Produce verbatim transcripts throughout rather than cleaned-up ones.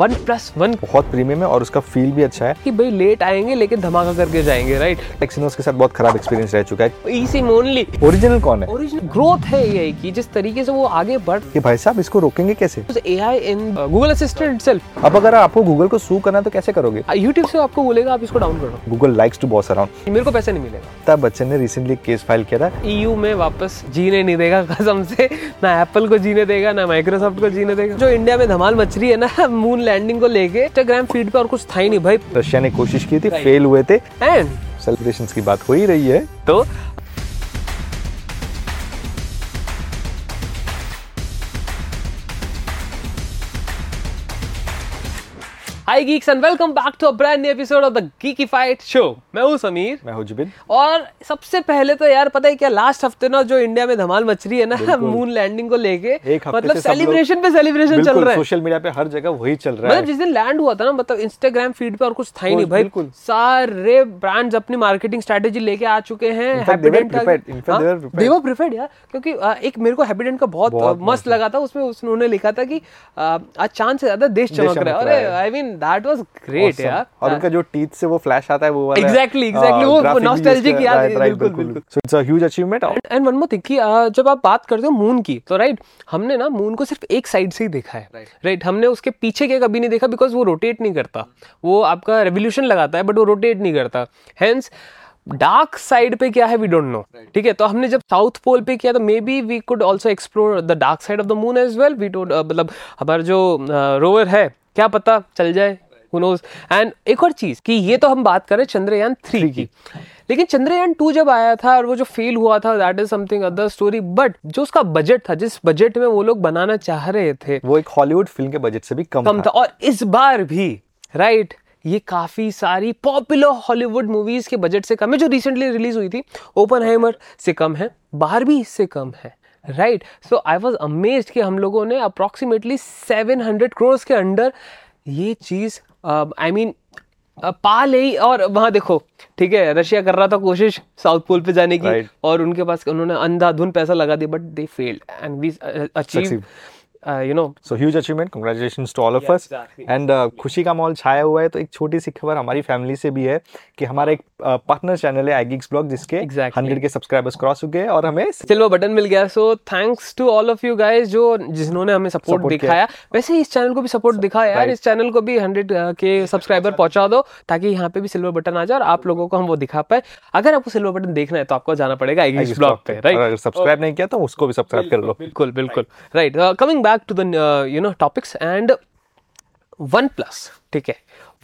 One plus one बहुत premium है और उसका फील भी अच्छा है कि भाई लेट आएंगे लेकिन धमाका करके जाएंगे, राइट। एक्सिनोस के साथ बहुत खराब एक्सपीरियंस रह चुका है। इसी ओनली ओरिजिनल कौन है, ओरिजिनल ग्रोथ है ये कि जिस तरीके से वो आगे बढ़ कि भाई साहब इसको रोकेंगे कैसे। AI in Google assistant itself. अब अगर आपको गूगल को सू करना तो कैसे करोगे? यूट्यूब से आपको बोलेगा आप इसको डाउन करो। Google likes to boss around. मेरे को पैसे नहीं मिलेगा। अमिताभ बच्चन ने रिसेंटली केस फाइल किया था, ई यू में वापस जीने नहीं देगा कसम से, ना एप्पल को जीने देगा ना माइक्रोसॉफ्ट को जीने देगा। जो इंडिया में धमाल मच रही है ना मून लैंडिंग को लेके, इंस्टाग्राम फीड पे और कुछ था ही नहीं भाई। रशिया ने कोशिश की थी, फेल हुए थे एंड सेलिब्रेशंस की बात हो ही रही है तो Hi geeks and welcome back to a brand new episode of the Geekified Show. मैं हूँ समीर, मैं हूँ जुबिन। और सबसे पहले तो यार पता है क्या, लास्ट हफ्ते ना जो इंडिया में धमाल मच रही है ना मून लैंडिंग को लेके, मतलब सेलिब्रेशन पे सेलिब्रेशन चल रहा है, सोशल मीडिया पे हर जगह वही चल रहा है। मतलब जिस दिन लैंड हुआ था ना, मतलब इंस्टाग्राम फीड पे और कुछ था ही नहीं भाई। सारे ब्रांड्स अपनी मार्केटिंग स्ट्रेटेजी लेके आ चुके हैं। क्योंकि एक मेरे को हैबिडेंट का बहुत मस्त लगा था, उसमें उन्होंने लिखा था कि आज चांद से ज्यादा देश चमक रहा है। अरे I mean That was great, awesome. यार। और उनका जो टीथ से वो फ्लैश आता है वो वाला। Exactly, exactly, वो nostalgic याद है, बिल्कुल बिल्कुल। So it's a huge achievement. And one more thing कि जब आप बात करते हो मून की, तो राइट हमने ना मून को सिर्फ एक साइड से ही देखा है, राइट। हमने उसके पीछे के कभी नहीं देखा बिकॉज वो रोटेट नहीं करता, वो आपका रेवोल्यूशन लगाता है बट वो रोटेट नहीं करता। Hence डार्क साइड पे क्या है वी डोंट नो, ठीक है। तो हमने जब साउथ पोल पे किया तो maybe we could also explore the dark side of the moon as well. We don't, मतलब हमारा जो रोवर है क्या पता चल जाए, हू नोज। एंड एक और चीज कि ये तो हम बात करें चंद्रयान थ्री की, लेकिन चंद्रयान टू जब आया था और वो जो फेल हुआ था that is something other story, but जो उसका बजट था, जिस बजट में वो लोग बनाना चाह रहे थे, वो एक हॉलीवुड फिल्म के बजट से भी कम, कम था।, था। और इस बार भी राइट ये काफी सारी पॉपुलर हॉलीवुड मूवीज के बजट से कम है। जो रिसेंटली रिलीज हुई थी ओपनहाइमर से कम है, बारबी से कम है, right. So I was amazed कि हम लोगों ने अप्रॉक्सीमेटली सात सौ करोड़ के अंडर ये चीज आई मीन पा ली। और वहाँ देखो, ठीक है रशिया कर रहा था कोशिश साउथ पोल पे जाने की, right. और उनके पास उन्होंने अंधाधुन पैसा लगा दिया but they failed and we achieve Uh, you know. So huge achievement. Congratulations to all of yeah, us. Exactly. And uh, खुशी का माहौल छाया हुआ है। तो एक छोटी सी खबर हमारी फैमिली से भी है कि हमारा एक पार्टनर चैनल है एगिक्स ब्लॉग, जिसके exactly. हंड्रेड के सब्सक्राइबर्स क्रॉस हो गए और हमें सिल्वर बटन मिल गया। So thanks to all of you guys जो जिन्होंने हमें सपोर्ट दिखाया। वैसे इस चैनल को भी सपोर्ट दिखाया यार, इस चैनल को भी हंड्रेड के सब्सक्राइबर पहुंचा दो ताकि यहाँ पे भी सिल्वर बटन आ जाए और आप लोगों को हम वो दिखा पाए। अगर आपको सिल्वर बटन देखना है तो आपको जाना पड़ेगा एगिक्स ब्लॉग पे, राइट। अगर सब्सक्राइब नहीं किया तो उसको भी सब्सक्राइब कर लो, बिल्कुल बिल्कुल, right. Coming back to the uh, you know topics and OnePlus, ठीक है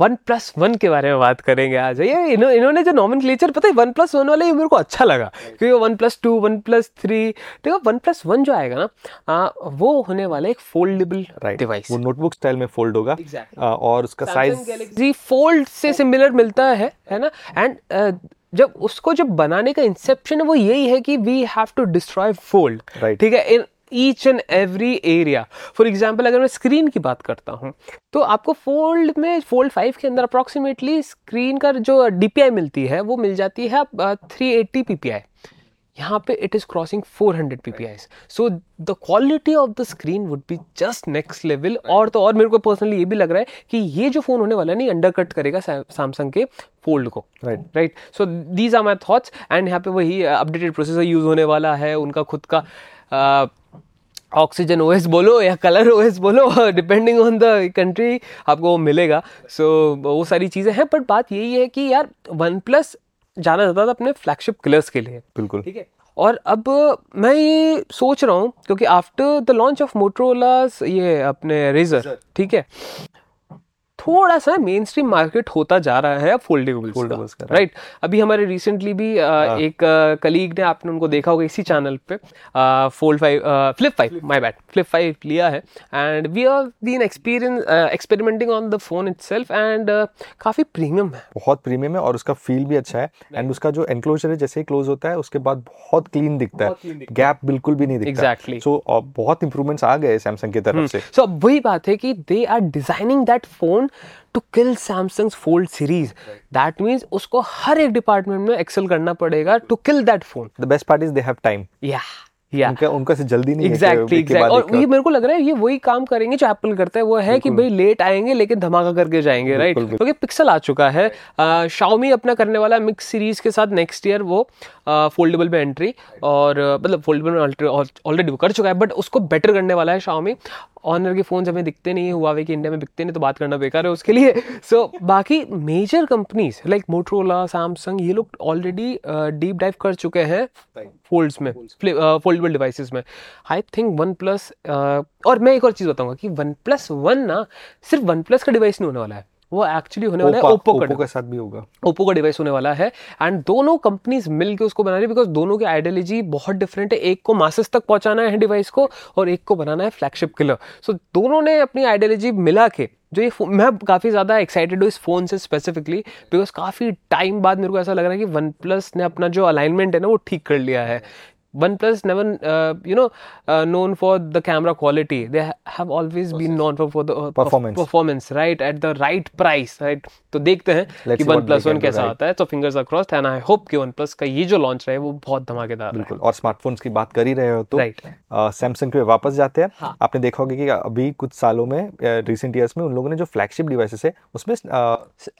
OnePlus One के बारे में बात करेंगे आज। ये इन्हों, इन्होंने जो नॉमेनक्लेचर, पता है OnePlus One वाले ये मेरे को अच्छा लगा क्योंकि OnePlus Two, OnePlus Three, ठीक है OnePlus One जो आएगा ना आ, वो होने वाला एक फोल्डेबल डिवाइस, वो नोटबुक स्टाइल में फोल्ड होगा exactly. आ, और उसका साइज Galaxy Fold से सिमिलर मिलता है, है ना। एंड जब उसको जब बनाने का इंसेप्शन है वो यही है कि we have to destroy fold, ठीक है, in each and every area. For example अगर मैं स्क्रीन की बात करता हूँ तो आपको फोल्ड में, फोल्ड फाइव के अंदर अप्रॉक्सीमेटली स्क्रीन का जो डीपीआई मिलती है वो मिल जाती है थ्री एटी पीपीआई, यहाँ पे it is crossing four hundred PPI. So the quality of the screen would be just next level. और तो और मेरे को पर्सनली ये भी लग रहा है कि ये जो फोन होने वाला है नहीं अंडरकट करेगा सैमसंग के फोल्ड को, right right. So these are my thoughts. And यहाँ पे वही अपडेटेड प्रोसेसर यूज होने वाला है, उनका खुद का uh, ऑक्सीजन ओएस बोलो या कलर ओएस बोलो, डिपेंडिंग ऑन द कंट्री आपको वो मिलेगा। सो so, वो सारी चीज़ें हैं। बट बात यही है कि यार वन प्लस जाना जाता था अपने फ्लैगशिप कलर्स के लिए, बिल्कुल ठीक है। और अब मैं ये सोच रहा हूँ क्योंकि after the launch of Motorola's ये अपने रेजर, ठीक है, थोड़ा सा मेन स्ट्रीम मार्केट होता जा रहा है फोल्डेबल्स का, राइट। अभी हमारे रिसेंटली भी आ, आ, एक कलीग ने, आपने उनको देखा होगा इसी चैनल पे, Fold five Flip five my bad Flip five लिया है and we have been experience experimenting on the phone itself and काफ़ी प्रीमियम है, बहुत प्रीमियम है और उसका फील भी अच्छा है। एंड उसका जो एनक्लोजर है जैसे ही क्लोज होता है उसके बाद बहुत क्लीन दिखता है, गैप बिल्कुल भी नहीं दिखता, एग्जैक्टली। सो बहुत इंप्रूवमेंट्स आ गए सैमसंग की तरफ से। सो अब वही बात है कि they are designing that phone to kill Samsung's Fold series. That means उसको हर एक डिपार्टमेंट में एक्सेल करना पड़ेगा to kill that phone. The best part is they have time. Yeah. या उनका, उनका से जल्दी नहीं exactly, है exactly. और ये मेरे को लग रहा है ये वही काम करेंगे जो एप्पल करता है, वो है कि भाई लेट आएंगे लेकिन धमाका करके जाएंगे, राइट, क्योंकि पिक्सल आ चुका है. शाओमी अपना करने वाला मिक्स सीरीज के साथ नेक्स्ट ईयर वो फोल्डेबल में एंट्री, और मतलब फोल्डेबल ऑलरेडी वो कर चुका है बट उसको बेटर करने वाला है शाओमी. ऑनर के फोन हमें दिखते नहीं है, हुआवे के इंडिया में बिकते नहीं, तो बात करना बेकार है उसके लिए. सो so, बाकी major companies like Motorola, Samsung, ये लोग ऑलरेडी डीप डाइव कर चुके हैं फोल्ड्स में, फोल्डेबल डिवाइसेस में. आई थिंक वन प्लस, और मैं एक और चीज़ बताऊंगा कि वन प्लस वन ना सिर्फ वन प्लस का डिवाइस नहीं होने वाला है, वो एक्चुअली होने वाला है ओप्पो का, ओप्पो के साथ भी होगा, ओप्पो का डिवाइस होने वाला है. एंड दोनों कंपनीज मिलके उसको बना रही है बिकॉज दोनों की आइडियोलॉजी बहुत डिफरेंट है. एक को मासेस तक पहुंचाना है डिवाइस को और एक को बनाना है फ्लैगशिप किलर. सो दोनों ने अपनी आइडियोलॉजी मिला के जो ये फोन, मैं काफ़ी ज़्यादा एक्साइटेड हूँ इस फ़ोन से स्पेसिफिकली बिकॉज काफ़ी टाइम बाद मेरे को ऐसा लग रहा है कि वन प्लस ने अपना जो अलाइनमेंट है ना वो ठीक कर लिया है. OnePlus never, uh, you know, uh, known for the camera quality. They ha- have always Process. been known for, for the uh, performance. Performance, right? At the right price, right? तो देखते हैं कि OnePlus One कैसा आता है. So fingers are crossed, and I hope कि OnePlus का ये जो launch रहा है वो बहुत धमाकेदार रहा है. बिल्कुल. और स्मार्टफोन्स की बात कर ही रहे हो तो सैमसंग पे वापस जाते हैं. आपने देखा होगा कि अभी कुछ सालों में, रिसेंट ईयर्स में उन लोगों ने जो फ्लैगशिप डिवाइसेस है उसमें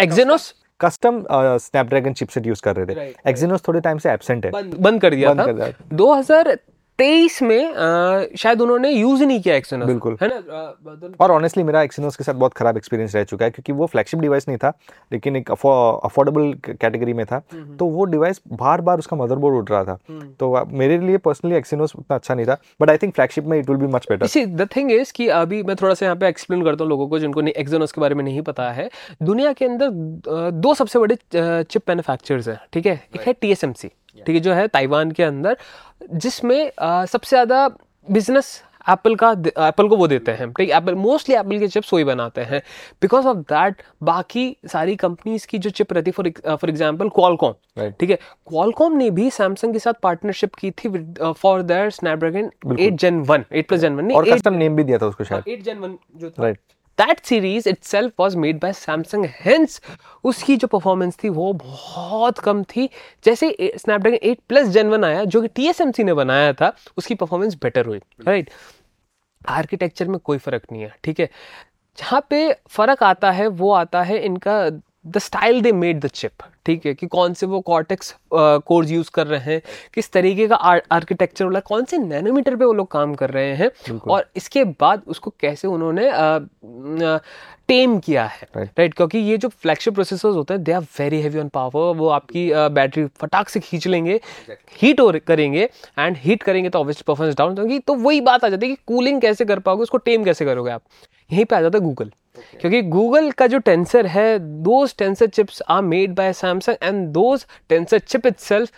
Exynos custom Snapdragon chipset use कर रहे थे. Exynos थोड़े टाइम से एब्सेंट है, बंद कर दिया था. दो हज़ार तेईस में शायद उन्होंने यूज ही नहीं किया Exynos, बिल्कुल, है ना. और ऑनेस्टली मेरा Exynos के साथ बहुत खराब एक्सपीरियंस रह चुका है क्योंकि वो फ्लैगशिप डिवाइस नहीं था लेकिन एक अफोर्डेबल कैटेगरी में था, तो वो डिवाइस बार बार उसका मदरबोर्ड उठ रहा था. तो मेरे लिए पर्सनली Exynos उतना अच्छा नहीं था बट आई थिंक फ्लैगशिप में it will be much better. See the thing is कि अभी मैं थोड़ा सा यहाँ पे एक्सप्लेन करता हूँ लोगों को जिनको Exynos के बारे में नहीं पता है. दुनिया के अंदर दो सबसे बड़े चिप मैन्युफैक्चरर्स हैं, ठीक है. एक है टीएसएमसी, ठीक है, जो है ताइवान के अंदर, जिसमें सबसे ज़्यादा बिजनेस एप्पल का एप्पल को वो देते हैं, ठीक है. एप्पल मोस्टली एप्पल के चिप्स वही बनाते हैं. बिकॉज ऑफ दैट बाकी सारी कंपनीज़ की जो चिप रहती है, फॉर फॉर एग्जांपल क्वालकॉम, ठीक है. क्वालकॉम ने भी सैमसंग के साथ पार्टनरशिप की थी for their Snapdragon eight gen one, eight plus gen one, और कस्टम नेम भी दिया था उसको शायद एट जेन वन जो था. That series itself was made by Samsung, hence उसकी जो performance थी वो बहुत कम थी. जैसे Snapdragon एट प्लस जेन वन आया जो कि T S M C ने बनाया था, उसकी performance better हुई, right? Architecture में कोई फ़र्क नहीं है, ठीक है. जहाँ पे फ़र्क आता है वो आता है इनका the style they made the chip, ठीक है, कि कौन से वो कॉर्टेक्स कोर्स यूज़ कर रहे हैं, किस तरीके का आर्किटेक्चर वाला, कौन से नैनोमीटर पे वो लोग काम कर रहे हैं, और इसके बाद उसको कैसे उन्होंने uh, uh, टेम किया है, राइट right. right, क्योंकि ये जो फ्लैगशिप प्रोसेसर्स होते हैं they are very heavy on power. वो आपकी uh, बैटरी फटाक से खींच लेंगे, हीट exactly. करेंगे एंड हीट करेंगे तो ऑब्वियसली परफॉर्मेंस डाउन होगी. तो वही बात आ जाती है कि कूलिंग कैसे कर पाओगे, उसको टेम कैसे करोगे आप. यहीं पे आ जाता है गूगल, okay. क्योंकि गूगल का जो टेंसर है, those Tensor chips are made by Samsung and those Tensor chip itself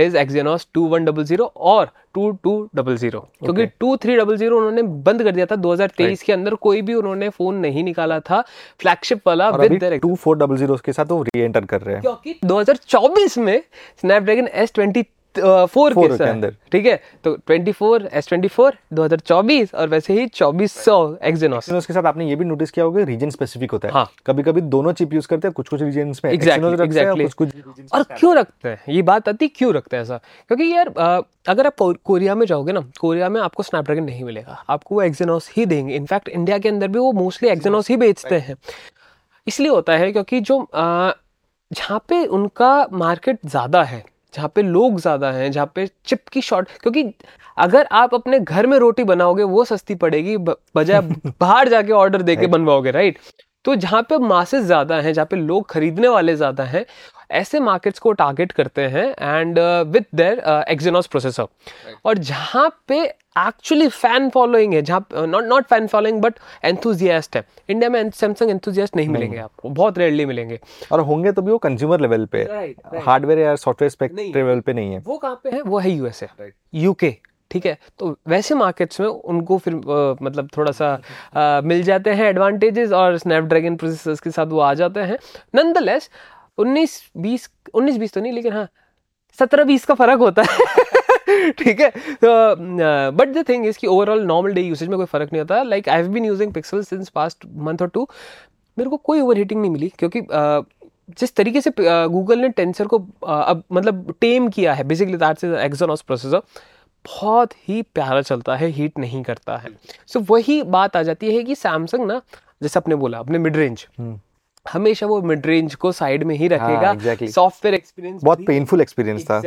is Exynos two one double zero और टू टू डबल ज़ीरो, क्योंकि टू थ्री डबल ज़ीरो उन्होंने बंद कर दिया था ट्वेंटी तेईस right. के अंदर कोई भी उन्होंने फोन नहीं निकाला था फ्लैगशिप वाला, और अभी टू फोर डबल ज़ीरो के साथ वो रीएंटर कर रहे हैं क्योंकि ट्वेंटी चौबीस में Snapdragon S twenty four uh, के अंदर, ठीक है. तो twenty four S twenty four twenty चौबीस और वैसे ही चौबीस सौ Exynos. Exynos के साथ आपने ये भी नोटिस किया होगा रीजन स्पेसिफिक होता है, हाँ. कभी कभी दोनों चिप यूज करते हैं कुछ कुछ रीजन में, exactly, exactly. रखते हैं, कुछ कुछ regions और क्यों रखते हैं, ये बात आती क्यों रखते हैं ऐसा, क्योंकि यार आ, अगर आप कोरिया में जाओगे ना, कोरिया में आपको स्नैपड्रैगन नहीं मिलेगा, आपको वो Exynos ही देंगे. इनफैक्ट इंडिया के अंदर भी वो मोस्टली Exynos ही बेचते हैं. इसलिए होता है क्योंकि जो जहाँ पे उनका मार्केट ज़्यादा है, जहाँ पे लोग ज़्यादा हैं, जहाँ पे चिप की शॉर्ट, क्योंकि अगर आप अपने घर में रोटी बनाओगे वो सस्ती पड़ेगी बजाय बाहर जाके ऑर्डर देके बनवाओगे, राइट. तो जहाँ पे मासेस ज़्यादा हैं, जहाँ पे लोग खरीदने वाले ज़्यादा हैं, ऐसे मार्केट्स को टारगेट करते हैं and with their Exynos processor. और जहाँ पे एक्चुअली फैन फॉलोइंग है, जहाँ not not fan following but enthusiast है, इंडिया में सैमसंग एंथुजियास्ट नहीं मिलेंगे आपको, बहुत रेयरली मिलेंगे, और होंगे तो भी वो कंज्यूमर लेवल पे, हार्डवेयर या सॉफ्टवेयर स्पेक लेवल पे नहीं है. वो कहाँ पे है, वो है यूएसए, यूके, ठीक है. तो वैसे मार्केट्स में उनको फिर आ, मतलब थोड़ा सा आ, मिल जाते हैं एडवांटेजेस और स्नैपड्रैगन प्रोसेसर्स के साथ वो आ जाते हैं. नॉनदलेस उन्नीस बीस उन्नीस बीस तो नहीं लेकिन हाँ सत्रह बीस का फ़र्क होता है, ठीक है. तो बट द थिंग इज़ कि ओवरऑल नॉर्मल डे यूसेज में कोई फ़र्क नहीं होता. Like I have been using Pixel since past month और टू, मेरे को कोई ओवर हीटिंग नहीं मिली क्योंकि आ, जिस तरीके से गूगल ने टेंसर को आ, अब मतलब टेम किया है बेसिकली दैट्स Exynos प्रोसेसर, बहुत ही प्यारा चलता है, हीट नहीं करता है। सो so, वही बात आ जाती है कि सैमसंग ना, जैसे आपने बोला अपने मिड रेंज, हमेशा वो मिड रेंज को साइड में ही रखेगा। सॉफ्टवेयर एक्सपीरियंस बहुत पेनफुल एक्सपीरियंस था,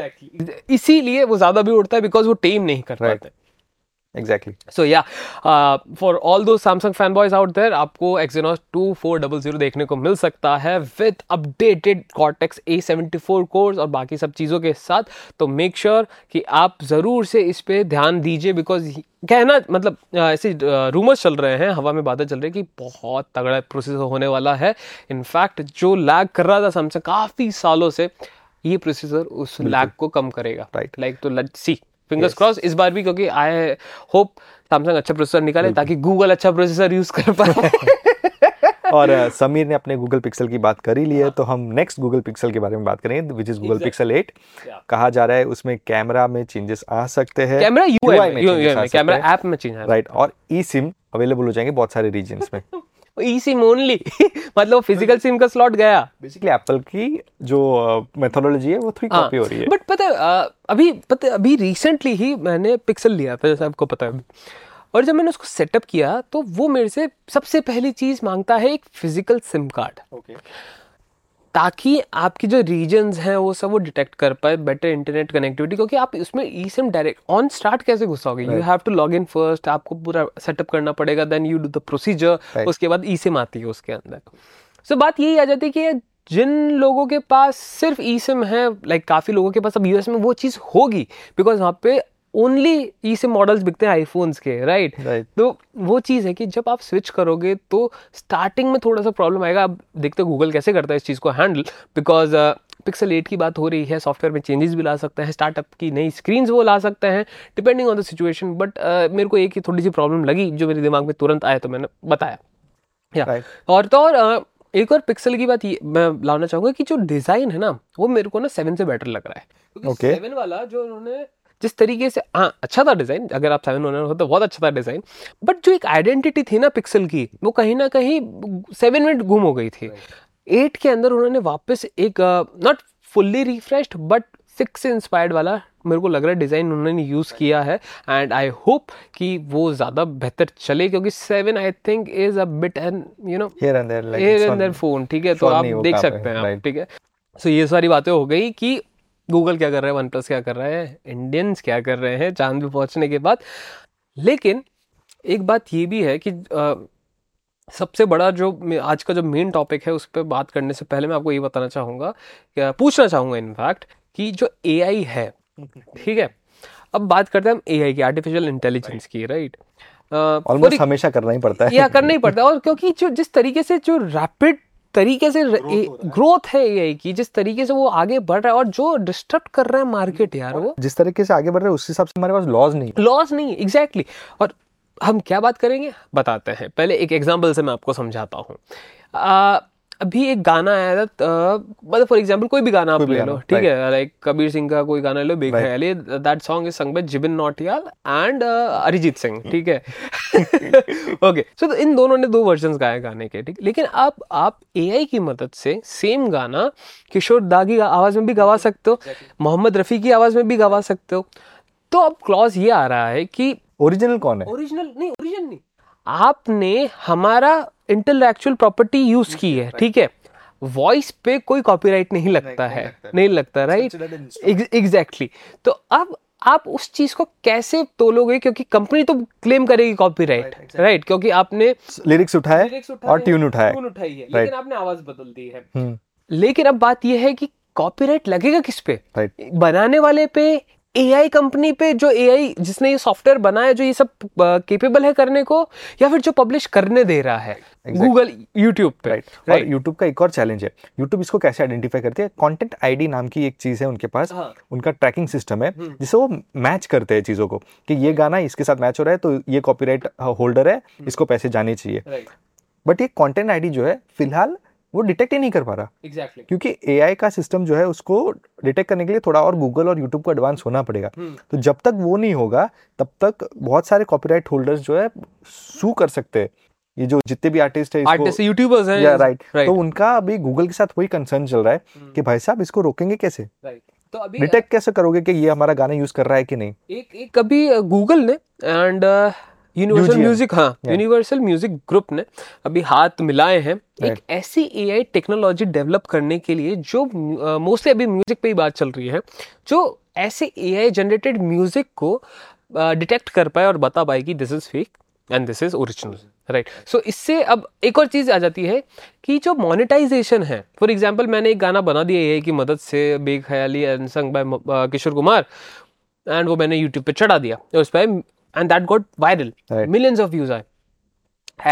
इसीलिए वो ज्यादा भी उड़ता है, बिकॉज वो टेम नहीं कर पाता है। Exactly. So yeah, uh, for all those Samsung fanboys out there, आपको Exynos चौबीस सौ देखने को मिल सकता है with updated Cortex A seventy four cores और बाकी सब चीज़ों के साथ। तो make sure कि आप ज़रूर से इस पर ध्यान दीजिए, because कहना मतलब ऐसे रूमर्स चल रहे हैं, हवा में बातें चल रही है कि बहुत तगड़ा प्रोसेसर होने वाला है। इनफैक्ट जो लैग कर रहा था Samsung काफ़ी सालों से, ये प्रोसेसर उस लैग को कम करेगा। राइट, लाइक तो लेट्स सी, फिंगर्स क्रॉस इस बार भी, क्योंकि आई होप सैमसंग अच्छा प्रोसेसर निकाले ताकि गूगल अच्छा प्रोसेसर यूज कर पाए। और समीर ने अपने गूगल पिक्सल की बात कर ही ली है, तो हम नेक्स्ट गूगल पिक्सल के बारे में बात करेंगे, which is Google Pixel eight. कहा जा रहा है उसमें कैमरा में चेंजेस आ सकते हैं, कैमरा यूआई में, कैमरा ऐप में चेंज, राइट, और ई सिम अवेलेबल हो जाएंगे बहुत सारे रीजन्स में। ई सिम ओनली, मतलब फिजिकल सिम का स्लॉट गया। बेसिकली एप्पल की जो मेथोडोलॉजी uh, है वो थोड़ी कॉपी हो रही है। बट पता है अभी पता अभी रिसेंटली ही मैंने पिक्सल लिया था, जैसे आपको पता है, और जब मैंने उसको सेटअप किया तो वो मेरे से सबसे पहली चीज़ मांगता है एक फिजिकल सिम कार्ड, okay. ताकि आपकी जो रीजन्स हैं वो सब वो डिटेक्ट कर पाए, बेटर इंटरनेट कनेक्टिविटी, क्योंकि आप उसमें ई सिम डायरेक्ट ऑन स्टार्ट कैसे घुसोगे, you have to log in first, आपको पूरा सेटअप करना पड़ेगा, then you do the procedure, उसके बाद ई सिम आती है उसके अंदर। सो so, बात यही आ जाती है कि जिन लोगों के पास सिर्फ ई सिम है, लाइक काफ़ी लोगों के पास अब यूएस में वो चीज़ होगी, बिकॉज वहाँ पे ओनली ई सिम मॉडल्स बिकते हैं आईफोन्स के, राइट right? तो right. so, वो चीज़ है कि जब आप स्विच करोगे तो स्टार्टिंग में थोड़ा सा प्रॉब्लम आएगा। अब देखते हैं गूगल कैसे करता है इस चीज़ को हैंडल, बिकॉज पिक्सल एट की बात हो रही है, सॉफ्टवेयर में चेंजेस भी ला सकते हैं, स्टार्टअप की नई स्क्रीन्स वो ला सकते हैं, depending on the situation. But मेरे को एक ही थोड़ी सी प्रॉब्लम लगी जो मेरे दिमाग में तुरंत आया, तो मैंने बताया या yeah. right. और तो और uh, एक और पिक्सल की बात ये मैं लाना चाहूँगा कि जो डिज़ाइन है ना वो मेरे को ना सेवन से बेटर लग रहा है, क्योंकि okay. सेवन वाला जो उन्होंने जिस तरीके से, हाँ अच्छा था डिज़ाइन, अगर आप सेवन होने हो तो बहुत अच्छा था डिज़ाइन, बट जो एक आइडेंटिटी थी ना पिक्सल की, वो कहीं ना कहीं सेवन में गुम हो गई थी। एट के अंदर उन्होंने वापस एक not fully refreshed but six से इंस्पायर्ड वाला मेरे को लग रहा है डिज़ाइन उन्होंने यूज़ किया है, एंड आई होप कि वो ज़्यादा बेहतर चले, क्योंकि seven I think is a bit an you know here and there like here and there phone, ठीक है, तो आप देख सकते हैं, ठीक है। सो ये सारी बातें हो गई कि गूगल क्या कर रहा है, वन प्लस क्या कर रहा है, इंडियंस क्या कर रहे हैं चांद पे पहुंचने के बाद। लेकिन एक बात ये भी है कि आ, सबसे बड़ा जो आज का जो मेन टॉपिक है उस पर बात करने से पहले मैं आपको ये बताना चाहूँगा, पूछना चाहूँगा इनफैक्ट, कि जो एआई है, ठीक है, अब बात करते हैं हम एआई की, आर्टिफिशियल इंटेलिजेंस की, राइट। ऑलमोस्ट हमेशा करना ही पड़ता है, या करना ही पड़ता है, और क्योंकि जो जिस तरीके से जो रैपिड तरीके से ग्रोथ है एआई की, जिस तरीके से वो आगे बढ़ रहा है और जो डिस्टर्ब कर रहा है मार्केट, यार वो जिस तरीके से आगे बढ़ रहा है उस हिसाब से हमारे पास लॉज नहीं लॉज नहीं एग्जैक्टली exactly. और हम क्या बात करेंगे बताते हैं, पहले एक एग्जांपल से मैं आपको समझाता हूँ। अभी एक गाना आया था, मतलब फॉर एग्जांपल कोई भी गाना आप ले लो, ठीक है, लाइक कबीर सिंह का कोई गाना ले लो, बेखा ले, that song is sung by Jubin Nautiyal and Arijit Singh, ठीक है, ओके। सो इन दोनों ने दो वर्जन्स गाए गाने के, ठीक, लेकिन अब आप एआई की मदद से सेम गाना किशोर दा की आवाज़ में भी गवा सकते हो, मोहम्मद रफ़ी की आवाज़ में भी गवा सकते हो। तो अब क्लॉज ये आ रहा है कि ओरिजिनल कौन है, ओरिजिनल नहीं, ओरिजिनल नहीं, आपने हमारा इंटेलेक्चुअल प्रॉपर्टी यूज की है, ठीक है, वॉइस पे कोई कॉपीराइट नहीं लगता है, नहीं लगता, राइट, एग्जैक्टली। तो अब आप उस चीज को कैसे तोलोगे, क्योंकि कंपनी तो क्लेम करेगी कॉपीराइट, राइट, क्योंकि आपने लिरिक्स उठाए और ट्यून उठाए, लेकिन आपने आवाज बदल दी है। लेकिन अब बात यह है कि कॉपीराइट लगेगा किस पे, बनाने वाले पे, एआई कंपनी पे, जो एआई जिसने ये सॉफ्टवेयर बनाया जो ये सब केपेबल है करने को, या फिर जो पब्लिश करने दे रहा है, गूगल, यूट्यूब पे, राइट right. right. और यूट्यूब का एक और चैलेंज है, यूट्यूब इसको कैसे आइडेंटिफाई करती है, कंटेंट आईडी नाम की एक चीज़ है उनके पास, हाँ. उनका ट्रैकिंग सिस्टम है जिससे वो मैच करते हैं चीज़ों को, कि ये गाना इसके साथ मैच हो रहा है तो ये कॉपीराइट होल्डर है, इसको पैसे जाने चाहिए। बट ये कंटेंट आईडी जो है फिलहाल वो डिटेक्ट ही नहीं कर पा रहा, exactly. क्योंकि एआई का सिस्टम जो है उसको डिटेक्ट करने के लिए थोड़ा और गूगल और यूट्यूब को एडवांस होना पड़ेगा। hmm. तो जब तक वो नहीं होगा तब तक बहुत सारे कॉपीराइट होल्डर्स जो है सू कर सकते हैं, ये जो जितने भी आर्टिस्ट है, आर्टिस्ट यूट्यूबर्स हैं, राइट, तो उनका अभी गूगल के साथ वही कंसर्न चल रहा है hmm. कि भाई साहब इसको रोकेंगे कैसे, right. तो अभी डिटेक्ट कैसे करोगे कि ये हमारा गाना यूज कर रहा है कि नहीं? एक एक कभी गूगल ने एंड यूनिवर्सल म्यूजिक हाँ यूनिवर्सल म्यूजिक ग्रुप ने अभी हाथ मिलाए हैं एक ऐसी एआई टेक्नोलॉजी डेवलप करने के लिए जो मोस्टली अभी म्यूजिक पे ही बात चल रही है, जो ऐसे एआई जनरेटेड म्यूजिक को डिटेक्ट कर पाए और बता पाए कि this is fake and this is original, right. So इससे अब एक और चीज़ आ जाती है कि जो मोनेटाइजेशन है, फॉर एग्जांपल मैंने एक गाना बना दिया एआई की मदद से, बेख्याली एंड संग बाय किशोर कुमार, एंड वो मैंने यूट्यूब पे चढ़ा दिया और उस पर and that got viral, millions of views आए,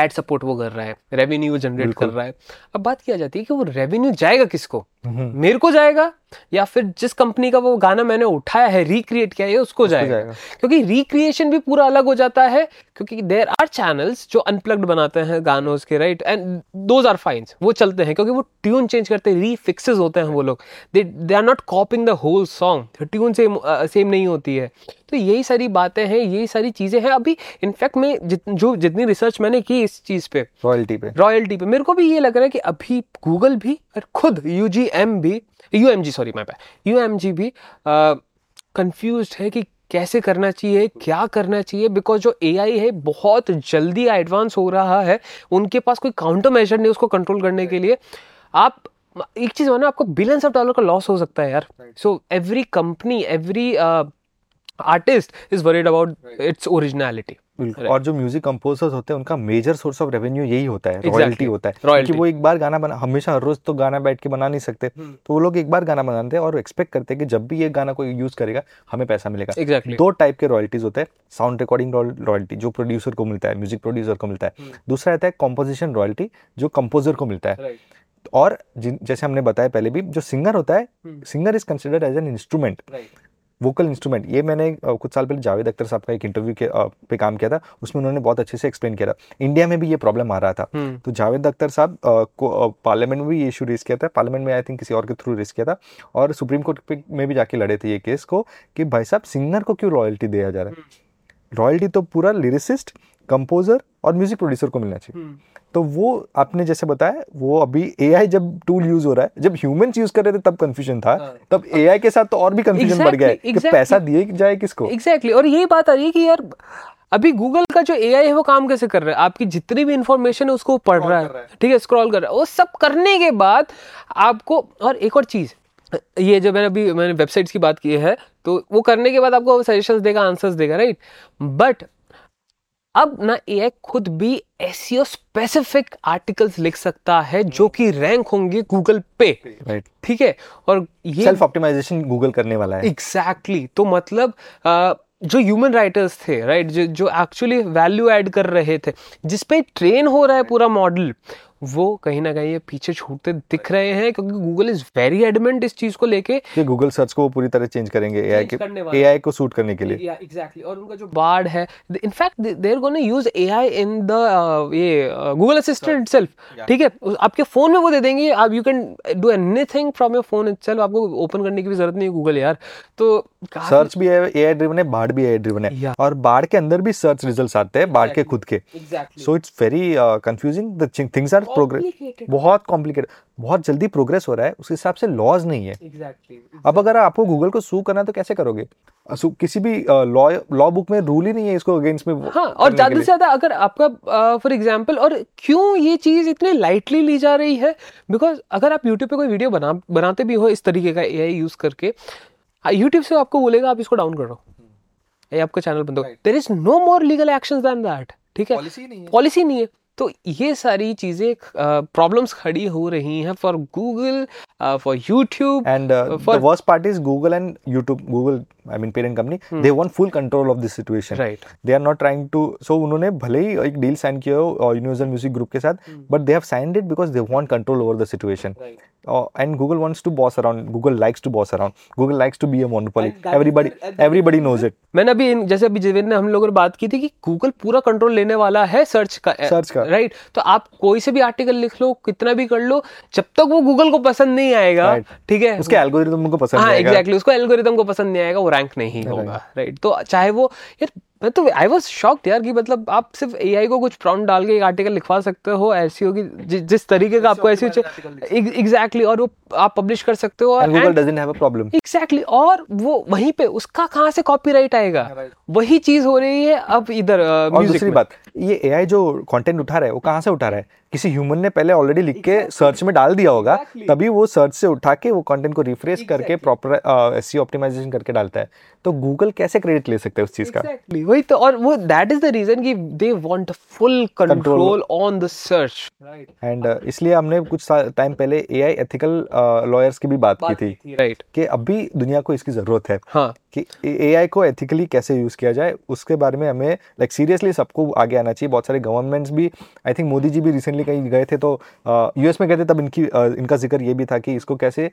एड सपोर्ट वो कर रहा है, रेवेन्यू जनरेट कर रहा है। अब बात किया जाती है कि वो रेवेन्यू जाएगा किसको, मेरे को जाएगा या फिर जिस कंपनी का वो गाना मैंने उठाया है रिक्रिएट किया है उसको जाएगा, जाएगा। क्योंकि रिक्रिएशन भी पूरा अलग हो जाता है, क्योंकि देयर आर चैनल्स जो अनप्लग्ड बनाते हैं गानों के, right, and those are fine, वो चलते हैं क्योंकि वो ट्यून चेंज करते हैं, रीफिक्सेस होते हैं वो लोग, they they are not copying the whole song, tune same same नहीं होती है। तो यही सारी बातें हैं, यही सारी चीज़ें हैं। अभी इनफैक्ट मैं जित, जो जितनी रिसर्च मैंने की इस चीज़ पे रॉयल्टी पे रॉयल्टी पे मेरे को भी ये लग रहा है कि अभी गूगल भी और खुद यू जी एम भी यू एम जी सॉरी मैं यू एम जी भी कंफ्यूज है कि कैसे करना चाहिए, क्या करना चाहिए, बिकॉज जो एआई है बहुत जल्दी एडवांस हो रहा है, उनके पास कोई काउंटर मेजर नहीं उसको कंट्रोल करने के लिए। आप एक चीज़ मानो, आपको बिलियंस ऑफ डॉलर का लॉस हो सकता है यार। So every company, every artist is worried about its originality. और जो म्यूजिक कंपोजर्स होते हैं उनका मेजर सोर्स ऑफ रेवेन्यू यही होता है, रॉयल्टी होता है, कि वो एक बार गाना बना, हमेशा हर रोज तो गाना बैठ के बना नहीं सकते, तो वो लोग एक बार गाना बनाते हैं और एक्सपेक्ट करते हैं कि जब भी ये गाना कोई यूज करेगा हमें पैसा मिलेगा। exactly. दो टाइप के रॉयल्टीज होते हैं, साउंड रिकॉर्डिंग रॉयल्टी जो प्रोड्यूसर को मिलता है, म्यूजिक प्रोड्यूसर को मिलता है, दूसरा रहता है कंपोजिशन रॉयल्टी जो कंपोजर को मिलता है, और जैसे हमने बताया पहले भी जो सिंगर होता है, singer is considered as an instrument, vocal instrument. ये मैंने कुछ साल पहले जावेद अख्तर साहब का एक इंटरव्यू के पे काम किया था, उसमें उन्होंने बहुत अच्छे से एक्सप्लेन किया था। इंडिया में भी ये प्रॉब्लम आ रहा था, तो जावेद अख्तर साहब को पार्लियामेंट में भी ये इशू रेस किया था, पार्लियामेंट में आई थिंक किसी और के थ्रू रेस किया था, और सुप्रीम कोर्ट में भी जाके लड़े थे ये केस को कि भाई साहब सिंगर को क्यों रॉयल्टी दिया जा रहा है, रॉयल्टी तो पूरा लिरिसिस्ट, कंपोजर और म्यूजिक प्रोड्यूसर को मिलना चाहिए। तो वो आपने जैसे बताया, वो अभी एआई जब टूल यूज हो रहा है, जब ह्यूमंस यूज कर रहे थे तब कंफ्यूजन था, तब एआई के साथ तो और भी कंफ्यूजन exactly, बढ़ गया है exactly, कि पैसा दिए जाए किसको। एग्जैक्टली exactly, और यही बात आ रही है कि यार अभी गूगल का जो एआई है वो काम कैसे कर रहा है, आपकी जितनी भी इंफॉर्मेशन है उसको पढ़ रहा है, ठीक है, स्क्रॉल कर रहा है, वो सब करने के बाद आपको, और एक और चीज ये जो मैंने अभी मैंने वेबसाइट्स की बात की है, तो वो करने के बाद आपको सजेशंस देगा, आंसर्स देगा, राइट। बट अब ना एआई खुद भी एसईओ स्पेसिफिक आर्टिकल्स लिख सकता है जो कि रैंक होंगे गूगल पे, राइट, ठीक है, और ये सेल्फ ऑप्टिमाइजेशन गूगल करने वाला है। एग्जैक्टली exactly, तो मतलब आ, जो ह्यूमन राइटर्स थे, राइट, जो जो एक्चुअली वैल्यू ऐड कर रहे थे, जिसपे ट्रेन हो रहा है पूरा मॉडल, वो कहीं ना कहीं ये पीछे छूटते दिख रहे हैं, क्योंकि गूगल इज वेरी एडमेंट इस चीज को लेके। गूगल सर्च को वो पूरी तरह चेंज करेंगे एआई के, एआई को सूट करने के लिए। या एग्जैक्टली, और उनका जो बाड़ है, in fact they are gonna use AI in the ये गूगल असिस्टेंट इटसेल्फ, ठीक है, आपके फोन में वो दे देंगे, आप you can do anything from your phone itself, आपको ओपन करने की भी जरूरत नहीं है गूगल यार। तो सर्च भी एआई ड्रिवन है, बाड़ भी एआई ड्रिवन है, और बाड़ के अंदर भी सर्च रिजल्ट्स आते हैं बाड़ के खुद के। So it's very confusing, the things are progress, बहुत कॉम्प्लिकेटेड, बहुत जल्दी प्रोग्रेस हो रहा है, उस हिसाब से लॉज नहीं है। exactly, exactly. अब अगर आपको गूगल को सू करना तो कैसे करोगे, किसी भी लॉ लॉ बुक में रूल ही नहीं है इसको अगेंस्ट में। हाँ, और ज्यादा से ज्यादा अगर आपका फॉर एग्जांपल, और क्यों ये चीज इतने लाइटली ली जा रही है, बिकॉज अगर आप यूट्यूब पे कोई वीडियो बना बनाते भी हो इस तरीके का एआई यूज करके, यूट्यूब से आपको बोलेगा आप इसको डाउन करो, ये आपका चैनल बंद हो, there is no more legal actions then that, ठीक है, पॉलिसी नहीं है। तो ये सारी चीज़ें प्रॉब्लम्स खड़ी हो रही हैं for Google, for YouTube, and for worst part is Google and YouTube. Google I mean parent company, they want full control of this situation, right, they are not trying to, so उन्होंने भले ही एक deal sign किया हो universal Music group के साथ, but they have signed it because they want control over the situation, and Google wants to boss around, Google likes to boss around, Google likes to be a monopoly, everybody everybody knows it. मैंने अभी जैसे अभी जीवेन ने हम लोगों ने बात की थी कि गूगल पूरा कंट्रोल लेने वाला है सर्च का, सर्च का, राइट। तो आप कोई से भी आर्टिकल लिख लो, कितना भी कर लो, जब तक वो गूगल को पसंद नहीं आएगा, ठीक है, उसके एल्गोरिथम को पसंद नहीं आएगा, एग्जैक्टली, उसको एल्गोरिथम को पसंद नहीं आएगा, वो रैंक नहीं होगा, राइट। तो चाहे वो यार मैं तो आई वॉज शॉक्ड यार कि मतलब आप सिर्फ एआई को कुछ प्रॉम्प्ट डाल के एक आर्टिकल लिखवा सकते हो एसईओ की जि, जिस तरीके का आपको एसईओ चाहिए एग्जैक्टली, और वो आप पब्लिश कर सकते हो और Google doesn't have a problem exactly, और वो वहीं पे उसका कहाँ से कॉपीराइट आएगा, वही चीज हो रही है अब इधर म्यूजिक। दूसरी बात, ये एआई जो कंटेंट उठा रहा है वो कहाँ से उठा रहा है, किसी ह्यूमन ने पहले ऑलरेडी लिख के सर्च में डाल दिया होगा, तभी वो सर्च से उठा के वो कंटेंट को रिफ्रेश करके प्रॉपर एसईओ ऑप्टिमाइजेशन करके डालता है, तो गूगल कैसे क्रेडिट ले सकता है उस चीज का। वही तो, और वो दैट इज द रीजन कि they want full control on the search, and इसलिए हमने कुछ टाइम पहले एआई एथिकल लॉयर्स की भी बात की थी, राइट, कि अभी दुनिया को इसकी जरूरत है कि एआई को एथिकली कैसे यूज किया जाए, उसके बारे में हमें लाइक सीरियसली सबको आगे आना चाहिए। बहुत सारे गवर्नमेंट्स भी, आई थिंक मोदी जी भी रिसेंटली कहीं गए थे तो यूएस में गए थे, तब इनकी इनका जिक्र ये भी था कि इसको कैसे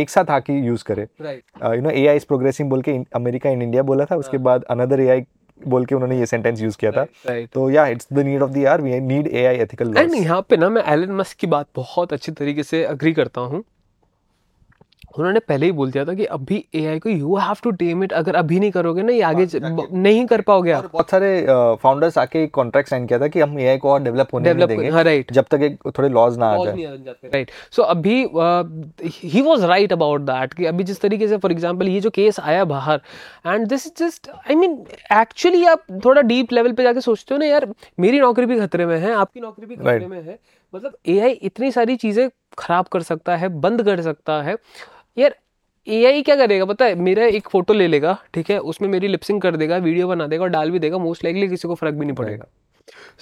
एक साथ आके यूज करे, you know AI is progressing बोल के अमेरिका एंड इंडिया बोला था, उसके बाद अनदर एआई बोल के उन्होंने ये सेंटेंस यूज किया था। तो या it's the need of the hour, we need AI ethical laws. And यहाँ पे ना मैं एलन मस्क की बात बहुत अच्छे तरीके से अग्री करता हूँ, उन्होंने पहले ही बोल दिया था कि अभी एआई को you have to tame it, अगर अभी नहीं करोगे ना ये आगे नहीं कर पाओगे आप। बहुत सारे फाउंडर्स आके एक कॉन्ट्रैक्ट साइन किया था कि हम एआई को और डेवलप होने नहीं देंगे, हाँ राइट, जब तक एक थोड़े लॉज ना आ जाए, राइट। सो अभी ही वाज राइट अबाउट दैट कि अभी जिस तरीके से फॉर एग्जांपल ये जो केस आया बाहर, and this is just I mean actually आप थोड़ा डीप लेवल पे जाके सोचते हो ना यार, मेरी नौकरी भी खतरे में है, आपकी नौकरी भी खतरे में है, मतलब एआई इतनी सारी चीजें खराब कर सकता है, बंद कर सकता है। यार एआई क्या करेगा पता है, मेरा एक फोटो ले लेगा, ठीक है, उसमें मेरी लिपसिंग कर देगा, वीडियो बना देगा और डाल भी देगा, मोस्ट लाइकली किसी को फर्क भी नहीं पड़ेगा।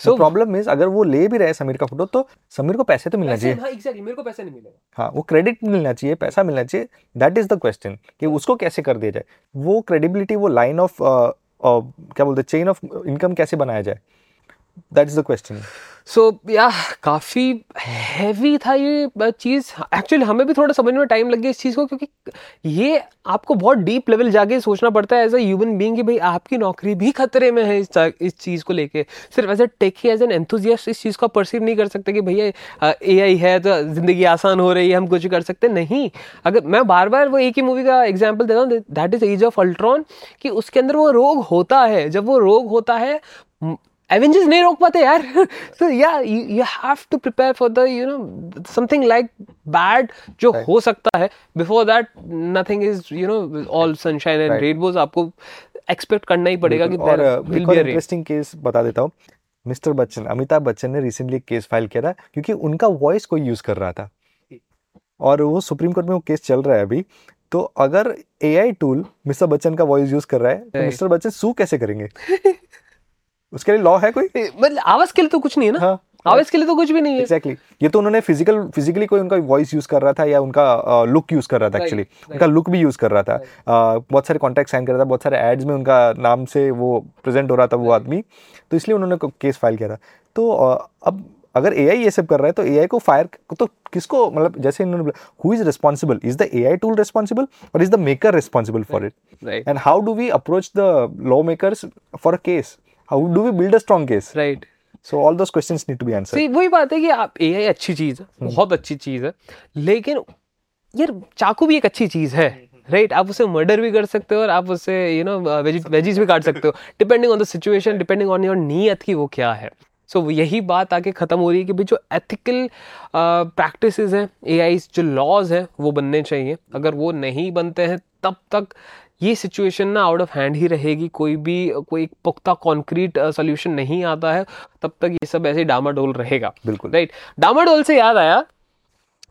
सो प्रॉब्लम इज अगर वो ले भी रहे समीर का फोटो तो समीर को पैसे तो मिलना चाहिए, हाँ एग्जैक्टली, मेरे को पैसे नहीं मिलेगा, हाँ वो क्रेडिट मिलना चाहिए, पैसा मिलना चाहिए, दैट इज द क्वेश्चन कि उसको कैसे कर दिया जाए, वो क्रेडिबिलिटी, वो लाइन ऑफ क्या बोलते हैं चेन ऑफ इनकम कैसे बनाया जाए, that is the question. So या काफ़ी हैवी था ये चीज़, एक्चुअली हमें भी थोड़ा समझने में टाइम लग गया इस चीज़ को, क्योंकि ये आपको बहुत डीप लेवल जाके सोचना पड़ता है एज अ ह्यूमन बीइंग कि भाई आपकी नौकरी भी खतरे में है, इस इस चीज़ को लेके सिर्फ as a techie as an enthusiast इस चीज़ को परसीव नहीं कर सकते कि भैया एआई है तो ज़िंदगी आसान हो रही है, हम कुछ कर सकते नहीं। अगर मैं बार बार वो एक ही मूवी का एग्जाम्पल देता हूँ, that is as of Ultron, कि उसके अंदर वो रोग होता है, जब वो रोग होता है Avengers नहीं रोक पाते यार। So yeah, you, you have to prepare for the, you know, something like bad जो right. हो सकता है। Before that, nothing is, you know, all sunshine and right. rainbows। आपको expect करना ही पड़ेगा कि और will be a interesting case बता देता हूँ। मिस्टर बच्चन, अमिताभ बच्चन ने recently एक केस फाइल किया था क्योंकि उनका वॉइस कोई यूज कर रहा था और वो सुप्रीम कोर्ट में वो केस चल रहा है अभी। तो अगर एआई टूल मिस्टर बच्चन का वॉइस यूज कर रहा है तो मिस्टर बच्चन सू कैसे करेंगे? उसके लिए लॉ है कोई? मतलब आवाज के लिए तो कुछ नहीं है ना, हाँ, आवाज के लिए तो कुछ भी नहीं है। एग्जैक्टली, ये तो उन्होंने फिजिकल फिजिकली कोई उनका वॉइस यूज कर रहा था या उनका लुक यूज कर रहा था, एक्चुअली उनका लुक भी यूज कर रहा था, बहुत सारे कॉन्ट्रैक्ट साइन कर रहा था, बहुत सारे एड्स में उनका नाम से वो प्रेजेंट हो रहा था वो आदमी, तो इसलिए उन्होंने केस फाइल किया था। तो अब अगर एआई ये सब कर रहा है तो एआई को फायर तो किसको, मतलब जैसे इन्होंने who is responsible, is the AI tool responsible और is the maker responsible for it, and how do we approach the law makers for a case, how do we build a strong case, right. So all those questions need to be answered. वही बात है कि आप AI अच्छी चीज है, बहुत अच्छी चीज है, लेकिन यार चाकू भी एक अच्छी चीज है, राइट। आप उसे मर्डर भी कर सकते हो और आप उसे यू नो वेजीज भी काट सकते हो, depending on the situation, depending on your नीयत की वो क्या है। सो so, यही बात आके ख़त्म हो रही है कि भाई जो एथिकल प्रैक्टिसेस हैं, एआई जो लॉज हैं वो बनने चाहिए। अगर वो नहीं बनते हैं तब तक ये सिचुएशन ना आउट ऑफ हैंड ही रहेगी, कोई भी कोई पुख्ता कॉन्क्रीट सोल्यूशन नहीं आता है, तब तक ये सब ऐसे डामाडोल रहेगा। बिल्कुल राइट। डामाडोल से याद आया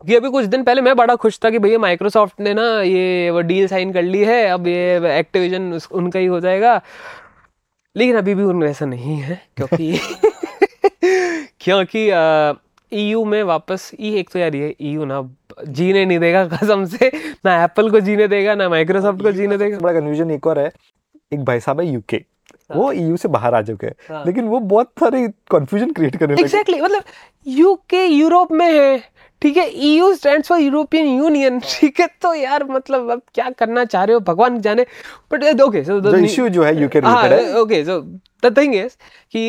कि अभी कुछ दिन पहले मैं बड़ा खुश था कि भैया माइक्रोसॉफ्ट ने ना ये डील साइन कर ली है, अब ये एक्टिविजन उनका ही हो जाएगा, लेकिन अभी भी उनमें ऐसा नहीं है क्योंकि क्योंकि ईयू में वापस ई एक तो यार ये ईयू ना जीने नहीं देगा कसम से, ना एप्पल को जीने देगा ना माइक्रोसॉफ्ट को जीने देगा। बड़ा कन्फ्यूजन एक और है, एक भाई साहब है यूके, वो ईयू से बाहर आ चुके हैं, लेकिन वो बहुत सारे कन्फ्यूजन क्रिएट करने लगे। एग्जैक्टली, मतलब यूके यूरोप में है, ठीक है, EU stands for European Union, ठीक है, तो यार मतलब अब क्या करना चाह रहे हो भगवान जाने। But okay, so the issue जो है यूके रिलेटेड है, okay so the thing is कि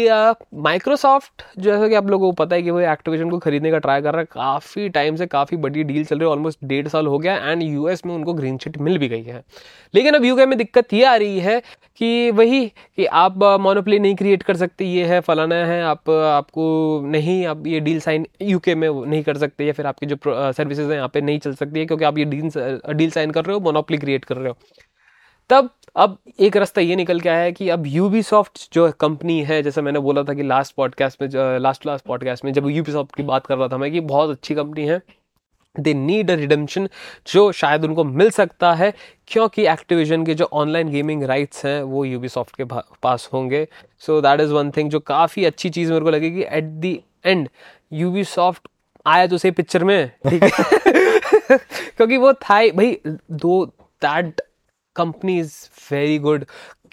माइक्रोसॉफ्ट uh, जैसा कि आप लोगों को पता है कि वो एक्टिविजन को खरीदने का ट्राई कर रहा है, काफ़ी टाइम से काफ़ी बड़ी डील चल रही है, ऑलमोस्ट डेढ़ साल हो गया, एंड यूएस में उनको ग्रीन चिट मिल भी गई है। लेकिन अब यूके में दिक्कत ये आ रही है कि वही कि आप मोनोपोली नहीं क्रिएट कर सकते, ये है फलाना है, आप आपको नहीं, आप ये डील साइन यूके में नहीं कर सकते या फिर आपकी जो सर्विसेज हैं यहाँ पे नहीं चल सकती है क्योंकि आप ये डील डील साइन कर रहे हो, मोनोपोली क्रिएट कर रहे हो। तब अब एक रास्ता ये निकल के आया है कि अब यूबीसॉफ्ट जो कंपनी है, जैसे मैंने बोला था कि लास्ट पॉडकास्ट में लास्ट लास्ट पॉडकास्ट में जब यूबीसॉफ्ट की बात कर रहा था मैं कि बहुत अच्छी कंपनी है, दे नीड अ रिडेम्पशन जो शायद उनको मिल सकता है क्योंकि एक्टिविजन के जो ऑनलाइन गेमिंग राइट्स हैं वो यूबीसॉफ्ट के पास होंगे। So that is one thing जो काफ़ी अच्छी चीज़ मेरे को लगी कि एट दी एंड यूबीसॉफ्ट आया तो सही पिक्चर में, ठीक है क्योंकि वो था ही भाई, though that company is very good,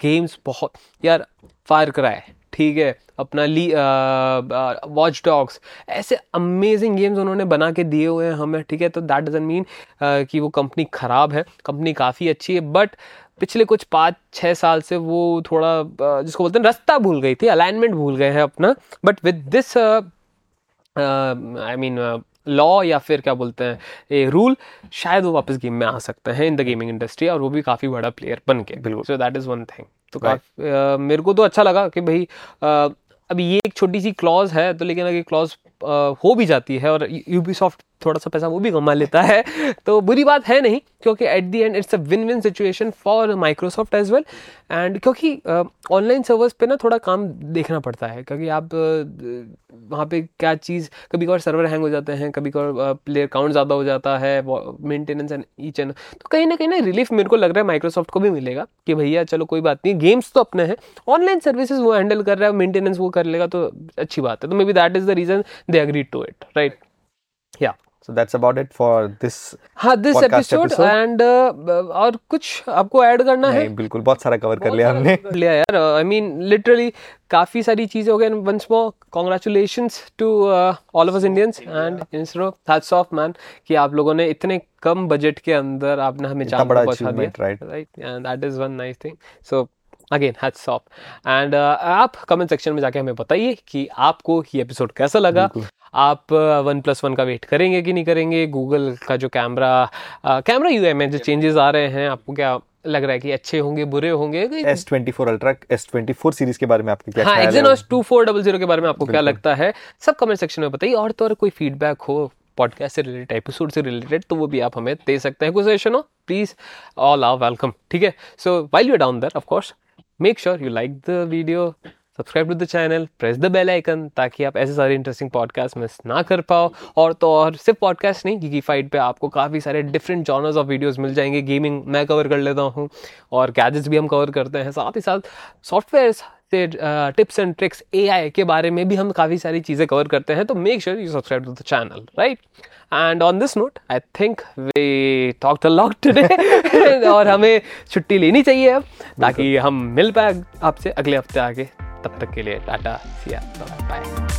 games बहुत यार, फायर कराए, ठीक है, अपना ली वॉच डॉग्स, ऐसे अमेजिंग गेम्स उन्होंने बना के दिए हुए हैं हमें, ठीक है। तो दैट डजंट मीन कि वो कंपनी ख़राब है, कंपनी काफ़ी अच्छी है, बट पिछले कुछ पाँच छः साल से वो थोड़ा uh, जिसको बोलते हैं रास्ता भूल गई थी, अलाइनमेंट भूल गए हैं अपना। But with this I mean law या फिर क्या बोलते हैं ये रूल, शायद वो वापस गेम में आ सकते हैं इन द गेमिंग इंडस्ट्री, और वो भी काफ़ी बड़ा प्लेयर बन के, बिल्कुल। So that is one thing. तो काफ़ी uh, मेरे को तो अच्छा लगा कि भाई uh, अब ये एक छोटी सी क्लॉज है तो, लेकिन अगर क्लॉज uh, हो भी जाती है और यूबीसॉफ्ट थोड़ा सा पैसा वो भी कमा लेता है तो बुरी बात है नहीं, क्योंकि at the end it's a win win situation for Microsoft as well. And क्योंकि ऑनलाइन uh, सर्वर्स पे ना थोड़ा काम देखना पड़ता है, क्योंकि आप uh, वहाँ पे क्या चीज़, कभी कभार सर्वर हैंग हो जाते हैं, कभी कभार प्लेयर काउंट ज़्यादा हो जाता है, मेंटेनेंस एंड ईच एंड, तो कहीं ना कहीं ना रिलीफ मेरे को लग रहा है माइक्रोसॉफ्ट को भी मिलेगा कि भैया चलो कोई बात नहीं, गेम्स तो अपने हैं, ऑनलाइन सर्विसेज वो हैंडल कर रहा है, मेंटेनेंस वो कर लेगा, तो अच्छी बात है। तो maybe that is the reason they agreed to it, right? या So that's about it for this हाँ, this episode, episode and uh, और कुछ आपको ऐड करना है? बिल्कुल, बहुत सारा कवर कर लिया हमने लिया यार, आई मीन लिटरली काफ़ी सारी चीज़ें हो गई। And once more congratulations to all of us Indians and ISRO hats off man कि आप लोगों ने इतने कम बजट के अंदर आपने हमें चांद पर पहुंचा दिया, right right and that is one nice thing. So again hats off and आप कमेंट सेक्शन में जाके हमें बताइए कि आपको ये एपिसोड कैसा लगा, आप वन प्लस वन का वेट करेंगे कि नहीं करेंगे, गूगल का जो कैमरा कैमरा यूआई में जो चेंजेस आ रहे हैं आपको क्या लग रहा है कि अच्छे होंगे बुरे होंगे, S twenty four ultra S twenty four series के बारे में आपको क्या ख्याल है, एक्जिनोस चौबीस सौ के बारे में आपको क्या लगता है, सब कमेंट सेक्शन में बताइए। और तो और कोई फीडबैक हो पॉडकास्ट से रिलेटेड, एपिसोड से रिलेटेड, तो वो भी आप हमें दे सकते हैं, कोई सजेशन हो प्लीज, ऑल आर वेलकम, ठीक है। So while you are down there of course make sure you like the video, subscribe to the channel, press the bell icon ताकि आप ऐसे सारे इंटरेस्टिंग पॉडकास्ट मिस ना कर पाओ। और तो और सिर्फ पॉडकास्ट नहीं, गीकी फाइट पे आपको काफ़ी सारे डिफरेंट जॉनर्स ऑफ वीडियोस मिल जाएंगे, गेमिंग मैं कवर कर लेता हूँ और गैजेट्स भी हम कवर करते हैं, साथ ही साथ सॉफ्टवेयर से टिप्स एंड ट्रिक्स, एआई के बारे में भी हम काफ़ी सारी चीज़ें कवर करते हैं। तो make sure you subscribe to the channel, right? And on this note I think we talked a lot today और हमें छुट्टी लेनी चाहिए अब ताकि हम मिल पाए आपसे अगले हफ्ते आगे। तब तक के लिए tata, see you, bye bye.